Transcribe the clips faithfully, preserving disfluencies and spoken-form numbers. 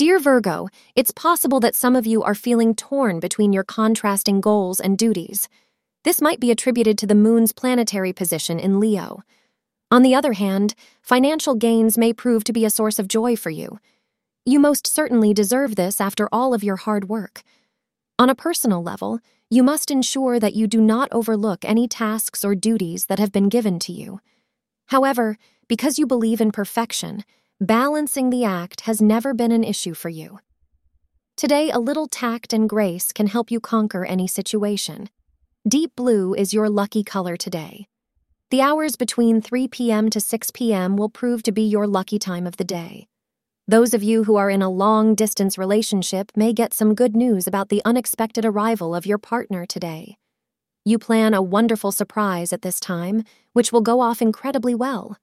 Dear Virgo, it's possible that some of you are feeling torn between your contrasting goals and duties. This might be attributed to the moon's planetary position in Leo. On the other hand, financial gains may prove to be a source of joy for you. You most certainly deserve this after all of your hard work. On a personal level, you must ensure that you do not overlook any tasks or duties that have been given to you. However, because you believe in perfection, balancing the act has never been an issue for you. Today, a little tact and grace can help you conquer any situation. Deep blue is your lucky color today. The hours between three p.m. to six p.m. will prove to be your lucky time of the day. Those of you who are in a long-distance relationship may get some good news about the unexpected arrival of your partner today. You plan a wonderful surprise at this time, which will go off incredibly well.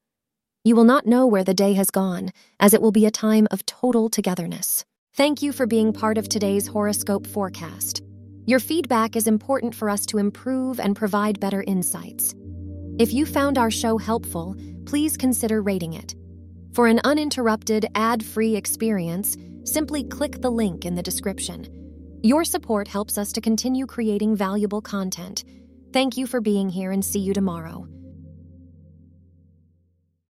You will not know where the day has gone, as it will be a time of total togetherness. Thank you for being part of today's horoscope forecast. Your feedback is important for us to improve and provide better insights. If you found our show helpful, please consider rating it. For an uninterrupted, ad-free experience, simply click the link in the description. Your support helps us to continue creating valuable content. Thank you for being here, and see you tomorrow.